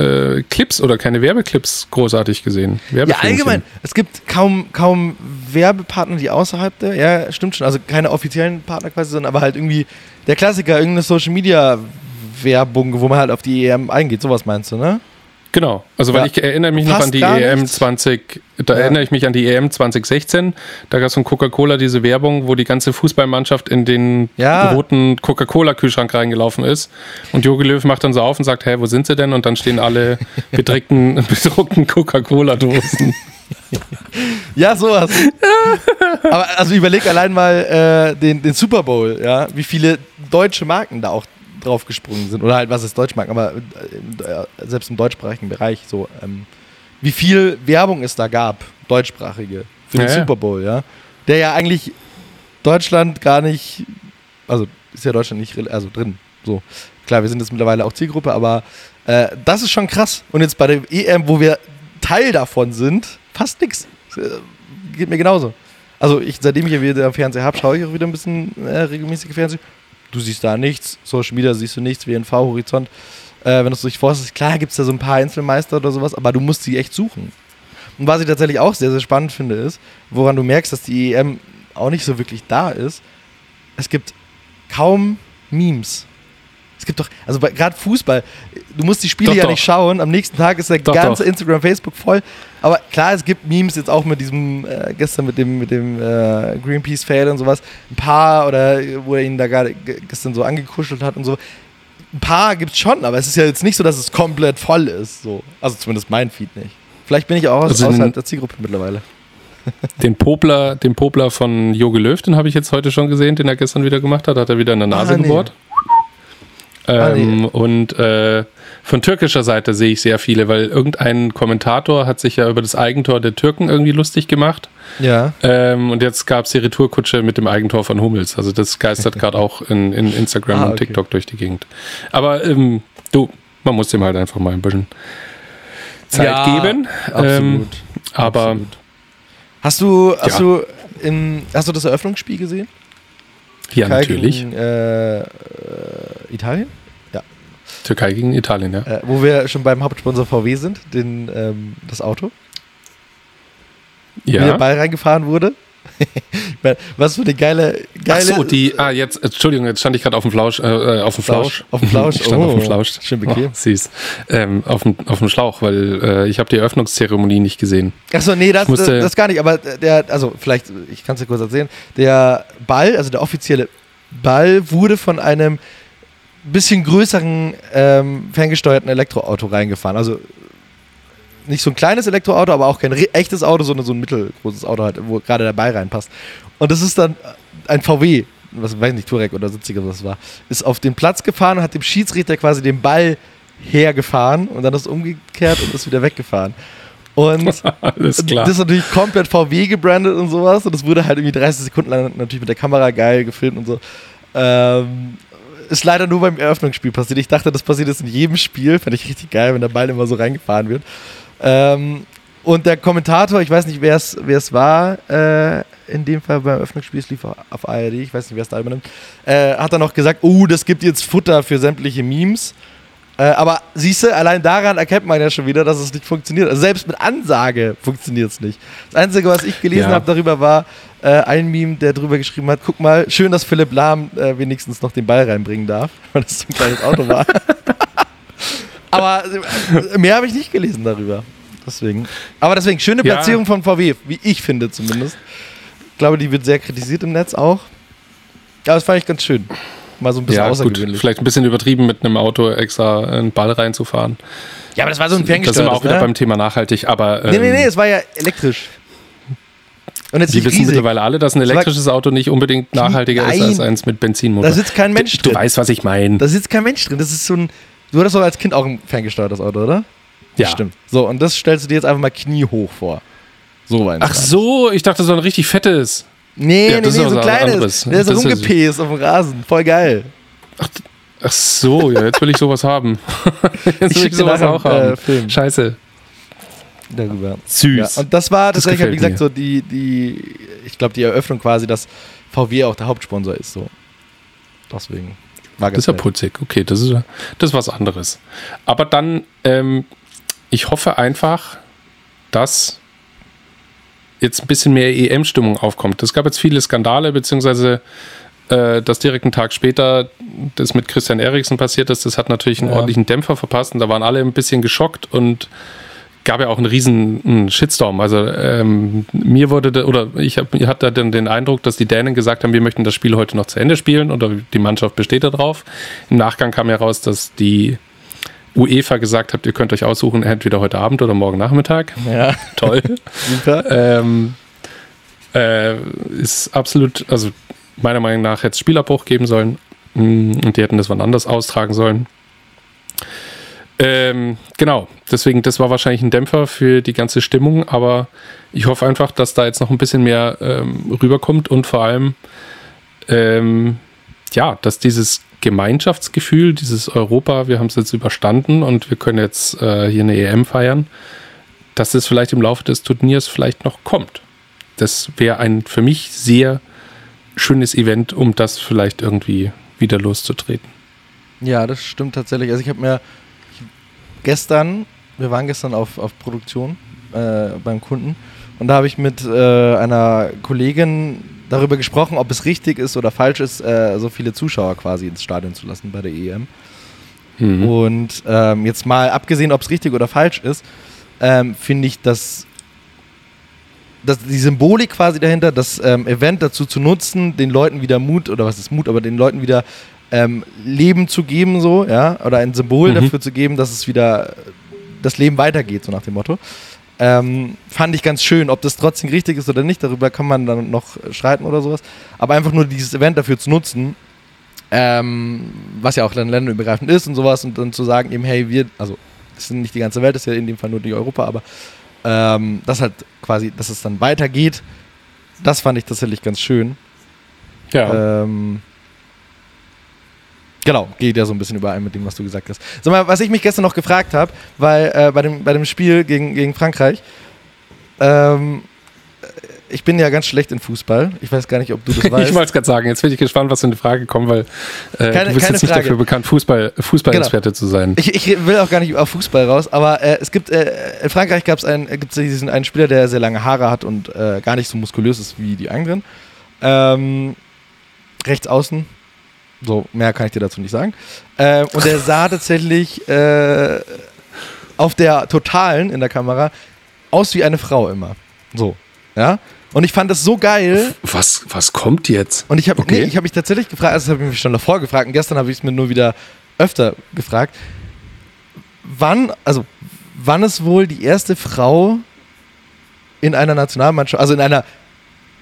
äh, Clips oder keine Werbeclips großartig gesehen. Ja, allgemein. Es gibt kaum, kaum Werbepartner, die außerhalb der, ja, stimmt schon, also keine offiziellen Partner quasi, sondern aber halt irgendwie der Klassiker, irgendeine Social Media Werbung, wo man halt auf die E M eingeht, sowas meinst du, ne? Genau, also weil ja. ich erinnere mich Fast noch an die E M nichts. zwanzig, da ja. erinnere ich mich an die E M zwanzig sechzehn, da gab es von Coca-Cola diese Werbung, wo die ganze Fußballmannschaft in den ja. roten Coca-Cola-Kühlschrank reingelaufen ist und Jogi Löw macht dann so auf und sagt, hey, wo sind sie denn? Und dann stehen alle bedruckten, bedruckten Coca-Cola-Dosen. Ja, sowas. Aber also überleg allein mal äh, den, den Super Bowl, ja, wie viele deutsche Marken da auch draufgesprungen sind. Oder halt, was ist Deutschmarken? Aber selbst im deutschsprachigen Bereich so, ähm, wie viel Werbung es da gab, deutschsprachige, für den ja, Super Bowl, ja. Der ja eigentlich Deutschland gar nicht, also ist ja Deutschland nicht also drin. So. Klar, wir sind jetzt mittlerweile auch Zielgruppe, aber äh, das ist schon krass. Und jetzt bei der E M, wo wir Teil davon sind, fast nichts. Geht mir genauso. Also ich, seitdem ich hier wieder Fernseher habe, schaue ich auch wieder ein bisschen äh, regelmäßig Fernsehen. Du siehst da nichts, Social Media siehst du nichts, W N V, Horizont. Äh, wenn du es durchforstest, klar gibt es da so ein paar Einzelmeister oder sowas, aber du musst sie echt suchen. Und was ich tatsächlich auch sehr, sehr spannend finde, ist, woran du merkst, dass die E M auch nicht so wirklich da ist, es gibt kaum Memes. Es gibt doch, also gerade Fußball, du musst die Spiele doch, ja doch. nicht schauen, am nächsten Tag ist der doch, ganze doch. Instagram, Facebook voll. Aber klar, es gibt Memes jetzt auch mit diesem, äh, gestern mit dem, mit dem äh, Greenpeace-Fail und sowas. Ein paar, oder wo er ihn da gerade gestern so angekuschelt hat und so. Ein paar gibt's schon, aber es ist ja jetzt nicht so, dass es komplett voll ist. So. Also zumindest mein Feed nicht. Vielleicht bin ich auch aus, also außerhalb der Zielgruppe mittlerweile. Den Popler, den Popler von Jogi Löw, den habe ich jetzt heute schon gesehen, den er gestern wieder gemacht hat. Hat er wieder in der Nase ah, gebohrt. Nee. Ähm, ah, nee. Und äh, von türkischer Seite sehe ich sehr viele, weil irgendein Kommentator hat sich ja über das Eigentor der Türken irgendwie lustig gemacht. Ja. Ähm, und jetzt gab es die Retourkutsche mit dem Eigentor von Hummels. Also das geistert gerade auch in, in Instagram ah, und TikTok okay. durch die Gegend. Aber ähm, du, man muss dem halt einfach mal ein bisschen Zeit ja, geben. Absolut. Ähm, aber absolut. Hast du, hast ja. du in, hast du das Eröffnungsspiel gesehen? Ja, Türkei natürlich. Gegen, äh, Italien? Ja. Türkei gegen Italien, ja. Äh, wo wir schon beim Hauptsponsor V W sind, den, ähm, das Auto. Ja. Wie der Ball reingefahren wurde. Was für eine geile... geile Ach so, die... Ah, jetzt, Entschuldigung, jetzt stand ich gerade auf dem Flausch. Äh, auf dem Flausch. Auf dem Flausch. Ich stand oh, auf dem Flausch. Schön bequem. Oh, süß. Ähm, auf dem, auf dem Schlauch, weil äh, ich habe die Eröffnungszeremonie nicht gesehen. Achso, nee, das, das, das gar nicht. Aber der, also vielleicht, ich kann es dir kurz erzählen. Der Ball, also der offizielle Ball, wurde von einem bisschen größeren ähm, ferngesteuerten Elektroauto reingefahren. Also nicht so ein kleines Elektroauto, aber auch kein echtes Auto, sondern so ein mittelgroßes Auto halt, wo gerade der Ball reinpasst. Und das ist dann ein V W, was weiß ich nicht, Touareg oder siebziger, was das war, ist auf den Platz gefahren und hat dem Schiedsrichter quasi den Ball hergefahren und dann ist umgekehrt und ist wieder weggefahren. Und alles klar. Das ist natürlich komplett V W gebrandet und sowas und das wurde halt irgendwie dreißig Sekunden lang natürlich mit der Kamera geil gefilmt und so. Ähm... Ist leider nur beim Eröffnungsspiel passiert. Ich dachte, das passiert jetzt in jedem Spiel. Fand ich richtig geil, wenn der Ball immer so reingefahren wird. Ähm, und der Kommentator, ich weiß nicht, wer es war, äh, in dem Fall beim Eröffnungsspiel, es lief auf A R D, ich weiß nicht, wer es da übernimmt, äh, hat dann noch gesagt, oh, das gibt jetzt Futter für sämtliche Memes. Äh, aber siehst du, allein daran erkennt man ja schon wieder, dass es nicht funktioniert. Also selbst mit Ansage funktioniert es nicht. Das Einzige, was ich gelesen ja. habe darüber, war, Äh, ein Meme, der drüber geschrieben hat, guck mal, schön, dass Philipp Lahm äh, wenigstens noch den Ball reinbringen darf, weil das so ein kleines Auto war. Aber äh, mehr habe ich nicht gelesen darüber. Deswegen. Aber deswegen, schöne Platzierung ja. von V W, wie ich finde zumindest. Ich glaube, die wird sehr kritisiert im Netz auch. Aber das fand ich ganz schön. Mal so ein bisschen ja, außergewöhnlich. Gut. Vielleicht ein bisschen übertrieben, mit einem Auto extra einen Ball reinzufahren. Ja, aber das war so ein ferngesteuertes. Da sind wir auch wieder ne? beim Thema nachhaltig, aber... Ähm, nee, nee, nee, es war ja elektrisch. Und jetzt die wissen riesig. mittlerweile alle, dass ein elektrisches Auto nicht unbedingt nachhaltiger Nein. ist als eins mit Benzinmotor. Da sitzt kein Mensch drin. Du weißt, was ich meine. Da sitzt kein Mensch drin. Das ist so ein. Du hattest doch als Kind auch ein ferngesteuertes Auto, oder? Ja. Stimmt. So, und das stellst du dir jetzt einfach mal kniehoch vor. So weit. Ach so, ich dachte, so ein richtig fettes. Nee, ja, nee, nee, so ein kleines. Der ist so rumgepäst auf dem Rasen. Voll geil. Ach, ach so, ja, jetzt will ich sowas haben. Jetzt will ich, ich sowas auch haben. Äh, Scheiße. Darüber. Süß. Ja, und das war tatsächlich, wie gesagt, mir. so die, die, ich glaube, die Eröffnung quasi, dass V W auch der Hauptsponsor ist. So. Deswegen. War das ist ja putzig. Okay, das ist, das ist was anderes. Aber dann, ähm, ich hoffe einfach, dass jetzt ein bisschen mehr E M-Stimmung aufkommt. Es gab jetzt viele Skandale, beziehungsweise äh, dass direkt einen Tag später das mit Christian Eriksen passiert ist. Das hat natürlich einen ja. ordentlichen Dämpfer verpasst und da waren alle ein bisschen geschockt und gab ja auch einen riesen einen Shitstorm. Also ähm, mir wurde, da, oder ich, hab, ich hatte dann den Eindruck, dass die Dänen gesagt haben, wir möchten das Spiel heute noch zu Ende spielen oder die Mannschaft besteht da drauf. Im Nachgang kam heraus, dass die UEFA gesagt hat, ihr könnt euch aussuchen, entweder heute Abend oder morgen Nachmittag. Ja. Toll. Super. Ähm, äh, ist absolut, also meiner Meinung nach hätte es Spielabbruch geben sollen und die hätten das wann anders austragen sollen. Ähm, genau, deswegen, das war wahrscheinlich ein Dämpfer für die ganze Stimmung, aber ich hoffe einfach, dass da jetzt noch ein bisschen mehr ähm, rüberkommt und vor allem, ähm, ja, dass dieses Gemeinschaftsgefühl, dieses Europa, wir haben es jetzt überstanden und wir können jetzt äh, hier eine E M feiern, dass es vielleicht im Laufe des Turniers vielleicht noch kommt. Das wäre ein für mich sehr schönes Event, um das vielleicht irgendwie wieder loszutreten. Ja, das stimmt tatsächlich. Also ich habe mir Gestern, wir waren gestern auf, auf Produktion äh, beim Kunden und da habe ich mit äh, einer Kollegin darüber gesprochen, ob es richtig ist oder falsch ist, äh, so viele Zuschauer quasi ins Stadion zu lassen bei der E M. Mhm. Und ähm, jetzt mal abgesehen, ob es richtig oder falsch ist, ähm, finde ich, dass, dass die Symbolik quasi dahinter, das ähm, Event dazu zu nutzen, den Leuten wieder Mut, oder was ist Mut, aber den Leuten wieder Ähm, Leben zu geben, so, ja, oder ein Symbol mhm. dafür zu geben, dass es wieder das Leben weitergeht, so nach dem Motto. Ähm, fand ich ganz schön. Ob das trotzdem richtig ist oder nicht, darüber kann man dann noch streiten oder sowas. Aber einfach nur dieses Event dafür zu nutzen, ähm, was ja auch dann länderübergreifend ist und sowas, und dann zu sagen, eben, hey, wir, also, es sind nicht die ganze Welt, das ist ja in dem Fall nur die Europa, aber ähm, das halt quasi, dass es dann weitergeht, das fand ich tatsächlich ganz schön. Ja. Ähm, Genau, geht ja so ein bisschen überein mit dem, was du gesagt hast. Sag mal, was ich mich gestern noch gefragt habe, weil äh, bei, dem, bei dem Spiel gegen, gegen Frankreich, ähm, ich bin ja ganz schlecht in Fußball. Ich weiß gar nicht, ob du das weißt. Ich wollte es gerade sagen. Jetzt bin ich gespannt, was in die Frage kommt, weil äh, keine, du bist jetzt nicht Frage. dafür bekannt, Fußball, Fußball-Experte genau. zu sein. Ich, ich will auch gar nicht auf Fußball raus, aber äh, es gibt, äh, in Frankreich gab es einen, diesen einen Spieler, der sehr lange Haare hat und äh, gar nicht so muskulös ist wie die anderen. Ähm, rechts außen. So, mehr kann ich dir dazu nicht sagen. Ähm, und der sah tatsächlich äh, auf der Totalen in der Kamera aus wie eine Frau immer. So, ja. Und ich fand das so geil. Was, was kommt jetzt? Und ich habe okay. nee, ich hab mich tatsächlich gefragt, also das habe ich mich schon davor gefragt und gestern habe ich es mir nur wieder öfter gefragt, wann, also wann es wohl die erste Frau in einer Nationalmannschaft, also in einer,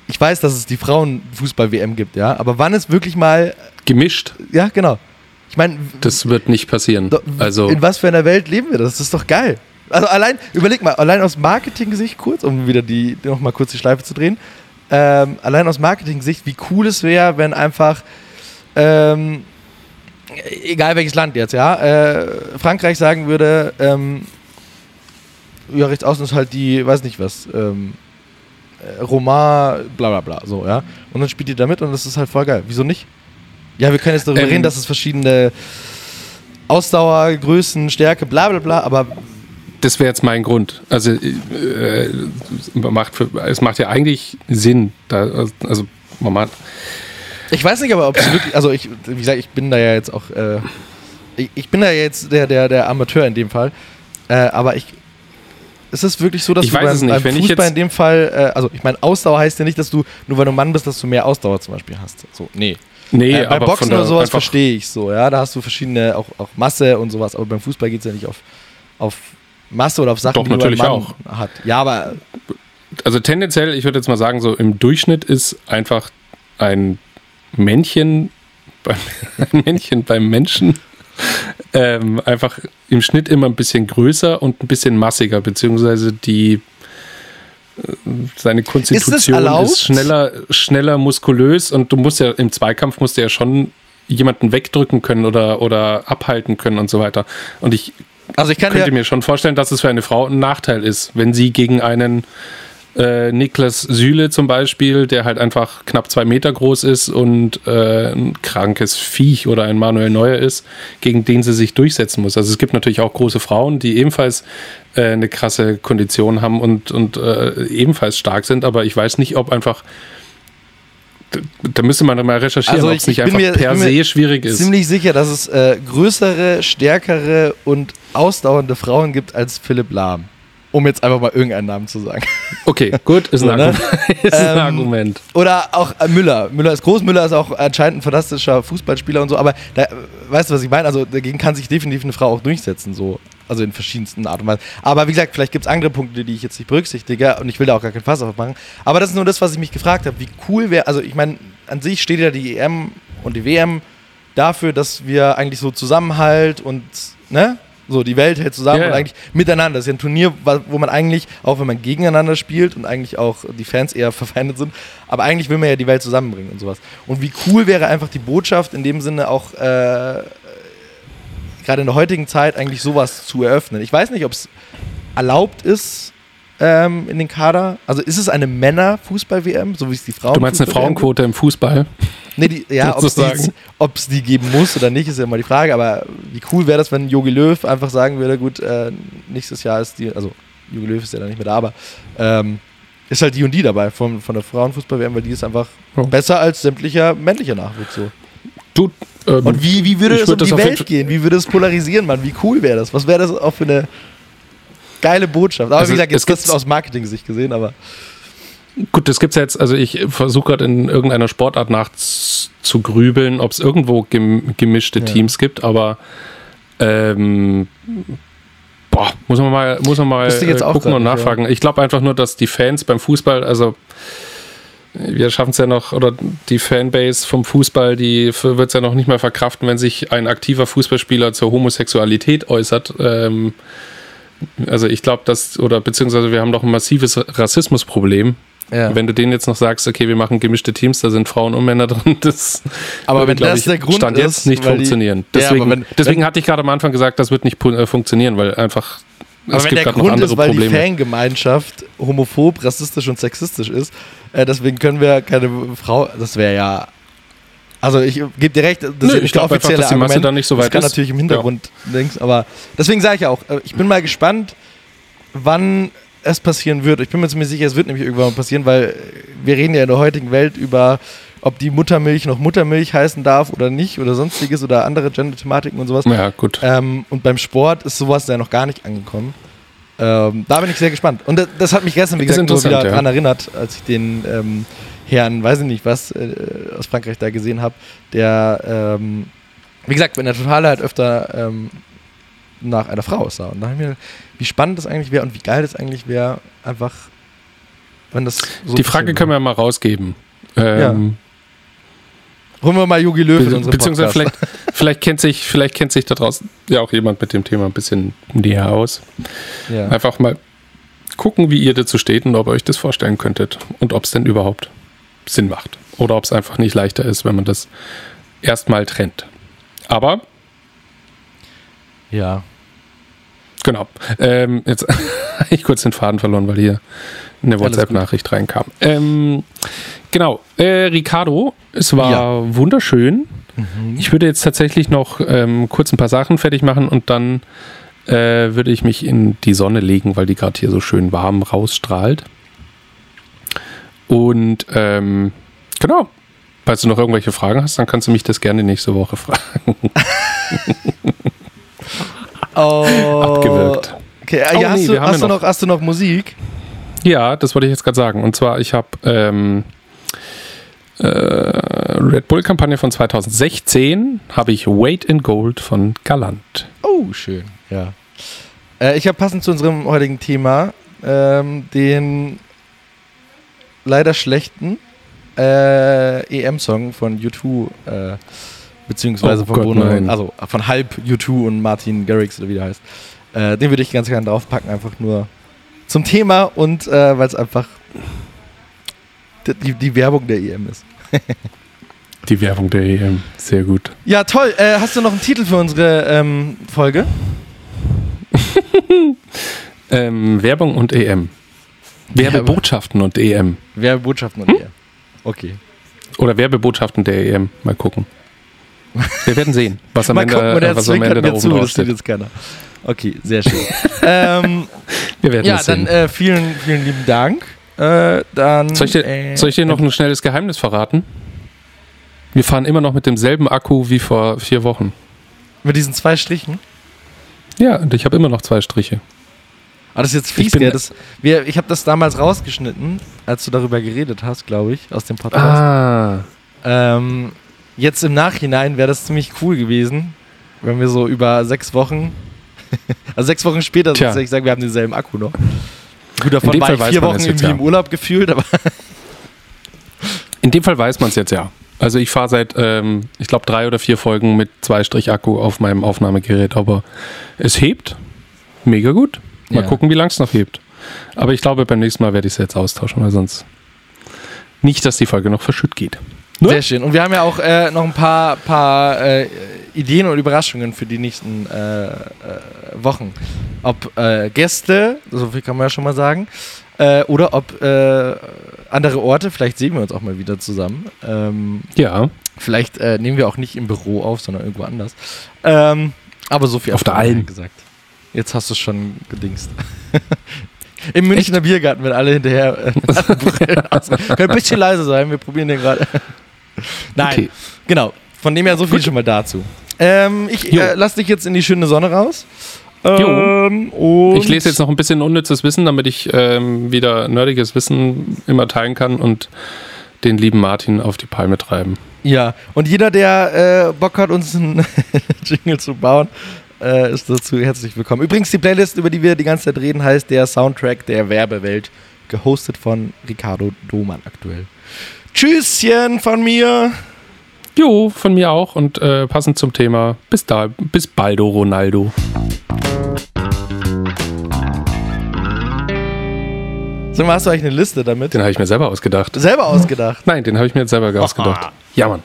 ich weiß, dass es die Frauenfußball-W M gibt, ja, aber wann es wirklich mal gemischt? Ja, genau. Ich meine, das wird nicht passieren. Do, also in was für einer Welt leben wir? Das ist doch geil. Also allein, überleg mal, allein aus Marketing-Sicht kurz, um wieder die noch mal kurz die Schleife zu drehen. Ähm, allein aus Marketing-Sicht, wie cool es wäre, wenn einfach ähm, egal welches Land jetzt, ja, äh, Frankreich sagen würde, ähm, ja, rechts außen ist halt die, weiß nicht was, ähm, Roma, bla bla bla, so, ja. Und dann spielt ihr da mit und das ist halt voll geil. Wieso nicht? Ja, wir können jetzt darüber ähm, reden, dass es verschiedene Ausdauer, Größen, Stärke, bla bla bla, aber das wäre jetzt mein Grund. Also äh, macht für, es macht ja eigentlich Sinn. Da, also man macht ich weiß nicht, aber ob es wirklich, also ich, wie gesagt, ich bin da ja jetzt auch, äh, ich, ich bin da jetzt der, der, der Amateur in dem Fall, äh, aber ich es ist wirklich so, dass ich du beim, beim Fußball ich jetzt in dem Fall, äh, also ich meine, Ausdauer heißt ja nicht, dass du, nur weil du Mann bist, dass du mehr Ausdauer zum Beispiel hast. So, nee. Nee, äh, bei aber Boxen oder sowas verstehe ich so, ja. Da hast du verschiedene, auch, auch Masse und sowas, aber beim Fußball geht es ja nicht auf, auf Masse oder auf Sachen, Doch, die natürlich man auch hat. Ja, aber. Also tendenziell, ich würde jetzt mal sagen, so im Durchschnitt ist einfach ein Männchen, beim, ein Männchen beim Menschen ähm, einfach im Schnitt immer ein bisschen größer und ein bisschen massiger, beziehungsweise die. Seine Konstitution ist, ist schneller, schneller muskulös und du musst ja im Zweikampf musst du ja schon jemanden wegdrücken können oder, oder abhalten können und so weiter. Und ich, also ich kann könnte ja mir schon vorstellen, dass es für eine Frau ein Nachteil ist, wenn sie gegen einen äh, Niklas Süle zum Beispiel, der halt einfach knapp zwei Meter groß ist und äh, ein krankes Viech, oder ein Manuel Neuer ist, gegen den sie sich durchsetzen muss. Also es gibt natürlich auch große Frauen, die ebenfalls äh, eine krasse Kondition haben und, und äh, ebenfalls stark sind, aber ich weiß nicht, ob einfach da müsste man mal recherchieren, also ob es nicht einfach mir, per se schwierig ist. Ich bin mir ziemlich sicher, dass es äh, größere, stärkere und ausdauernde Frauen gibt als Philipp Lahm. Um jetzt einfach mal irgendeinen Namen zu sagen. Okay, gut, ist ein, oder? Argument. Ist ein ähm, Argument. Oder auch äh, Müller. Müller ist groß, Müller ist auch anscheinend ein fantastischer Fußballspieler und so, aber da, weißt du, was ich meine? Also dagegen kann sich definitiv eine Frau auch durchsetzen, so. Also in verschiedensten Art und Weise. Aber wie gesagt, vielleicht gibt es andere Punkte, die ich jetzt nicht berücksichtige, und ich will da auch gar kein Fass aufmachen. Aber das ist nur das, was ich mich gefragt habe. Wie cool wäre, also ich meine, an sich steht ja die E M und die W M dafür, dass wir eigentlich so Zusammenhalt und, ne? So, die Welt hält zusammen, yeah, und eigentlich miteinander. Das ist ja ein Turnier, wo man eigentlich, auch wenn man gegeneinander spielt und eigentlich auch die Fans eher verfeindet sind, aber eigentlich will man ja die Welt zusammenbringen und sowas. Und wie cool wäre einfach die Botschaft in dem Sinne auch, äh, gerade in der heutigen Zeit, eigentlich sowas zu eröffnen. Ich weiß nicht, ob es erlaubt ist, ähm, in den Kader. Also ist es eine Männer-Fußball-W M, so wie es die Frauen... Du meinst eine Frauenquote im Fußball? Nee, die, ja, ob es die, die geben muss oder nicht, ist ja immer die Frage, aber wie cool wäre das, wenn Jogi Löw einfach sagen würde, gut, äh, nächstes Jahr ist die, also Jogi Löw ist ja dann nicht mehr da, aber ähm, ist halt die und die dabei von, von der Frauenfußball-W M, weil die ist einfach oh. besser als sämtlicher männlicher Nachwuchs. So. Du, ähm, und wie, wie würde es um die Welt gehen? Wie würde es polarisieren, Mann? Wie cool wäre das? Was wäre das auch für eine geile Botschaft? Aber also, wie gesagt, jetzt das aus Marketing-Sicht gesehen, aber... Gut, das gibt's ja jetzt, also ich versuche gerade in irgendeiner Sportart nachzugrübeln, ob es irgendwo gem- gemischte ja. Teams gibt, aber ähm, boah, muss man mal, muss man mal äh, gucken und nachfragen. Ja. Ich glaube einfach nur, dass die Fans beim Fußball, also wir schaffen es ja noch, oder die Fanbase vom Fußball, die wird es ja noch nicht mehr verkraften, wenn sich ein aktiver Fußballspieler zur Homosexualität äußert. Ähm, also ich glaube, dass, oder beziehungsweise wir haben doch ein massives Rassismusproblem. Ja. Wenn du denen jetzt noch sagst, okay, wir machen gemischte Teams, da sind Frauen und Männer drin, das aber würde, wenn das ich, der Grund Stand ist, jetzt nicht funktionieren. Die, deswegen ja, wenn, deswegen wenn, hatte ich gerade am Anfang gesagt, das wird nicht äh, funktionieren, weil einfach aber es wenn gibt der Grund noch andere ist, weil Probleme. Die Fangemeinschaft homophob, rassistisch und sexistisch ist, äh, deswegen können wir keine Frau, das wäre ja, also ich gebe dir recht, das Nö, ist nicht ich glaube einfach, dass die Masse Argument, da nicht so weit ist. Das kann ist. Natürlich im Hintergrund ja. links, aber deswegen sage ich auch, ich bin mal gespannt, wann es passieren wird. Ich bin mir ziemlich sicher, es wird nämlich irgendwann passieren, weil wir reden ja in der heutigen Welt über, ob die Muttermilch noch Muttermilch heißen darf oder nicht oder sonstiges oder andere Gender-Thematiken und sowas. Ja, gut. Ähm, und beim Sport ist sowas ja noch gar nicht angekommen. Ähm, da bin ich sehr gespannt. Und das, das hat mich gestern, wie gesagt, nur wieder ja. daran erinnert, als ich den ähm, Herrn, weiß ich nicht was, äh, aus Frankreich da gesehen habe, der, ähm, wie gesagt, wenn der Totale halt öfter ähm, nach einer Frau aussah. Und da haben wir wie spannend das eigentlich wäre und wie geil das eigentlich wäre, einfach, wenn das so... Die Frage können wir ja mal rausgeben. Ähm, ja. Holen wir mal Jogi Löw be- in unseren Beziehungsweise Podcast. Vielleicht, vielleicht, kennt sich, vielleicht kennt sich da draußen ja auch jemand mit dem Thema ein bisschen näher aus. Ja. Einfach mal gucken, wie ihr dazu steht und ob ihr euch das vorstellen könntet und ob es denn überhaupt Sinn macht. Oder ob es einfach nicht leichter ist, wenn man das erstmal trennt. Aber... Ja. Genau. Ähm, jetzt habe ich kurz den Faden verloren, weil hier eine WhatsApp-Nachricht reinkam. Ähm, genau. Äh, Ricardo, es war ja. wunderschön. Mhm. Ich würde jetzt tatsächlich noch ähm, kurz ein paar Sachen fertig machen und dann äh, würde ich mich in die Sonne legen, weil die gerade hier so schön warm rausstrahlt. Und ähm, genau. Falls du noch irgendwelche Fragen hast, dann kannst du mich das gerne nächste Woche fragen. Oh. Abgewirkt. Okay, ja, oh, hast, nee, du, hast, du noch, hast du noch Musik? Ja, das wollte ich jetzt gerade sagen. Und zwar, ich habe ähm, äh, Red Bull-Kampagne von zweitausendsechzehn, habe ich Weight in Gold von Galant. Oh, schön, ja. Äh, ich habe passend zu unserem heutigen Thema ähm, den leider schlechten äh, E M-Song von U zwei äh, beziehungsweise oh von Gott, Bruno, nein. also von halb U zwei und Martin Garrix oder wie der heißt. Äh, den würde ich ganz gerne draufpacken, einfach nur zum Thema und äh, weil es einfach die, die Werbung der E M ist. Die Werbung der E M, sehr gut. Ja, toll. Äh, hast du noch einen Titel für unsere ähm, Folge? ähm, Werbung und E M. Werbebotschaften und E M. Werbebotschaften und hm? E M. Okay. Oder Werbebotschaften der E M. Mal gucken. Wir werden sehen, was am Mal Ende, gucken, äh, was am Ende da oben drauf steht. Okay, sehr schön. ähm, Wir werden ja, dann sehen. Äh, vielen, vielen lieben Dank. Äh, dann, soll ich dir, äh, soll ich dir noch ein schnelles Geheimnis verraten? Wir fahren immer noch mit demselben Akku wie vor vier Wochen. Mit diesen zwei Strichen? Ja, und ich habe immer noch zwei Striche. Aber das ist jetzt fies, gell? Das, wir, ich habe das damals rausgeschnitten, als du darüber geredet hast, glaube ich, aus dem Podcast. Ah. Ähm, jetzt im Nachhinein wäre das ziemlich cool gewesen, wenn wir so über sechs Wochen, also sechs Wochen später sozusagen sagen, wir haben denselben Akku noch. Gut, davon war ich vier Wochen irgendwie im Urlaub gefühlt, aber... In dem Fall weiß man es jetzt, ja. Also ich fahre seit, ähm, ich glaube, drei oder vier Folgen mit zwei Strich Akku auf meinem Aufnahmegerät, aber es hebt mega gut. Mal ja. gucken, wie lang es noch hebt. Aber ich glaube, beim nächsten Mal werde ich es jetzt austauschen, weil sonst nicht, dass die Folge noch verschütt geht. Ne? Sehr schön. Und wir haben ja auch äh, noch ein paar, paar äh, Ideen und Überraschungen für die nächsten äh, äh, Wochen. Ob äh, Gäste, so viel kann man ja schon mal sagen, äh, oder ob äh, andere Orte, vielleicht sehen wir uns auch mal wieder zusammen. Ähm, ja. Vielleicht äh, nehmen wir auch nicht im Büro auf, sondern irgendwo anders. Ähm, aber so viel auf der Alm gesagt. Jetzt hast du es schon gedingst. Im Münchner Echt? Biergarten, wenn alle hinterher äh, können ein bisschen leise sein, wir probieren den gerade. Nein, okay. Genau. Von dem her so viel Gut. schon mal dazu. Ähm, ich äh, lass dich jetzt in die schöne Sonne raus. Ähm, und ich lese jetzt noch ein bisschen unnützes Wissen, damit ich ähm, wieder nerdiges Wissen immer teilen kann und den lieben Martin auf die Palme treiben. Ja, und jeder, der äh, Bock hat, uns einen Jingle zu bauen, Äh, ist dazu herzlich willkommen. Übrigens, die Playlist, über die wir die ganze Zeit reden, heißt der Soundtrack der Werbewelt, gehostet von Ricardo Domann aktuell. Tschüsschen von mir. Jo, von mir auch und äh, passend zum Thema. Bis da, bis baldo, Ronaldo. So, hast du eigentlich eine Liste damit? Den habe ich mir selber ausgedacht. Selber ausgedacht? Nein, den habe ich mir jetzt selber ausgedacht. Ja, Mann.